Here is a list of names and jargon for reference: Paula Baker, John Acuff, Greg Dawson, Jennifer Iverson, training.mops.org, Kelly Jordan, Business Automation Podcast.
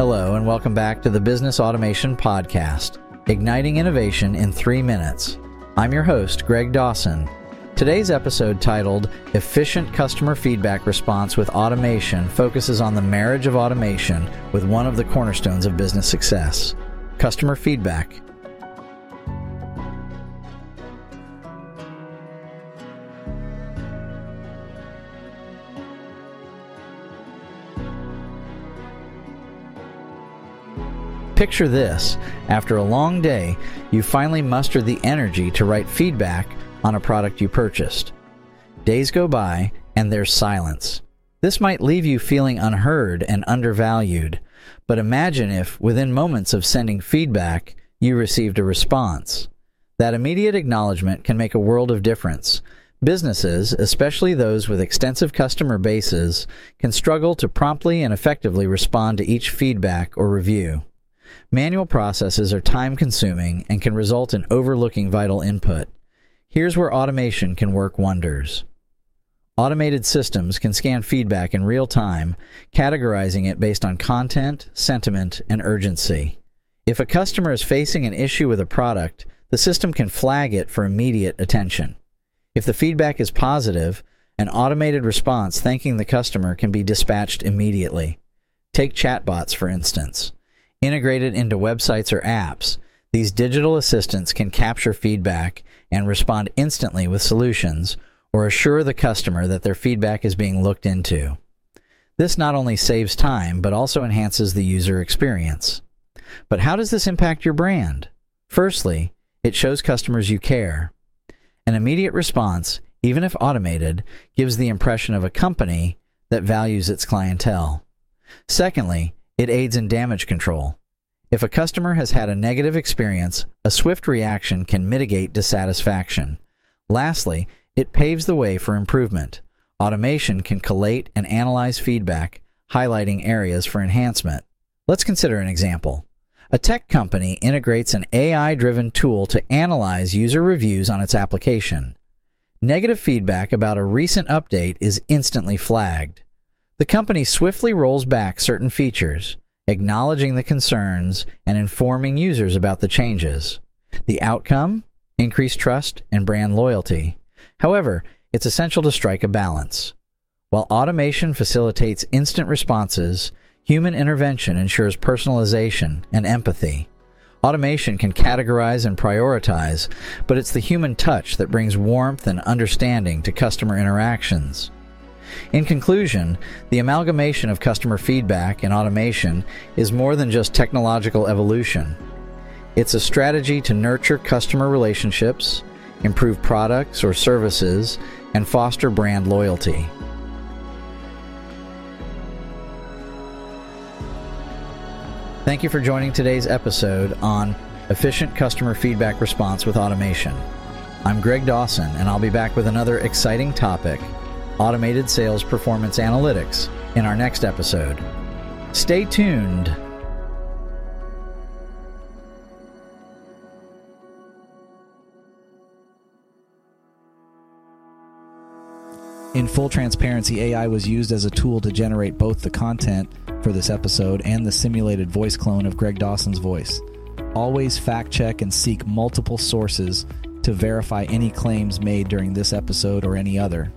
Hello and welcome back to the Business Automation Podcast, igniting innovation in 3 minutes. I'm your host, Greg Dawson. Today's episode, titled Efficient Customer Feedback Response with Automation, focuses on the marriage of automation with one of the cornerstones of business success, customer feedback. Picture this. After a long day, you finally muster the energy to write feedback on a product you purchased. Days go by, and there's silence. This might leave you feeling unheard and undervalued, but imagine if, within moments of sending feedback, you received a response. That immediate acknowledgement can make a world of difference. Businesses, especially those with extensive customer bases, can struggle to promptly and effectively respond to each feedback or review. Manual processes are time-consuming and can result in overlooking vital input. Here's where automation can work wonders. Automated systems can scan feedback in real time, categorizing it based on content, sentiment, and urgency. If a customer is facing an issue with a product, the system can flag it for immediate attention. If the feedback is positive, an automated response thanking the customer can be dispatched immediately. Take chatbots, for instance. Integrated into websites or apps, these digital assistants can capture feedback and respond instantly with solutions or assure the customer that their feedback is being looked into. This not only saves time, but also enhances the user experience. But how does this impact your brand? Firstly, it shows customers you care. An immediate response, even if automated, gives the impression of a company that values its clientele. Secondly, it aids in damage control. If a customer has had a negative experience, a swift reaction can mitigate dissatisfaction. Lastly, it paves the way for improvement. Automation can collate and analyze feedback, highlighting areas for enhancement. Let's consider an example. A tech company integrates an AI-driven tool to analyze user reviews on its application. Negative feedback about a recent update is instantly flagged. The company swiftly rolls back certain features, acknowledging the concerns and informing users about the changes. The outcome? Increased trust and brand loyalty. However, it's essential to strike a balance. While automation facilitates instant responses, human intervention ensures personalization and empathy. Automation can categorize and prioritize, but it's the human touch that brings warmth and understanding to customer interactions. In conclusion, the amalgamation of customer feedback and automation is more than just technological evolution. It's a strategy to nurture customer relationships, improve products or services, and foster brand loyalty. Thank you for joining today's episode on Efficient Customer Feedback Response with Automation. I'm Greg Dawson, and I'll be back with another exciting topic, Automated Sales Performance Analytics, in our next episode. Stay tuned. In full transparency, AI was used as a tool to generate both the content for this episode and the simulated voice clone of Greg Dawson's voice. Always fact check and seek multiple sources to verify any claims made during this episode or any other.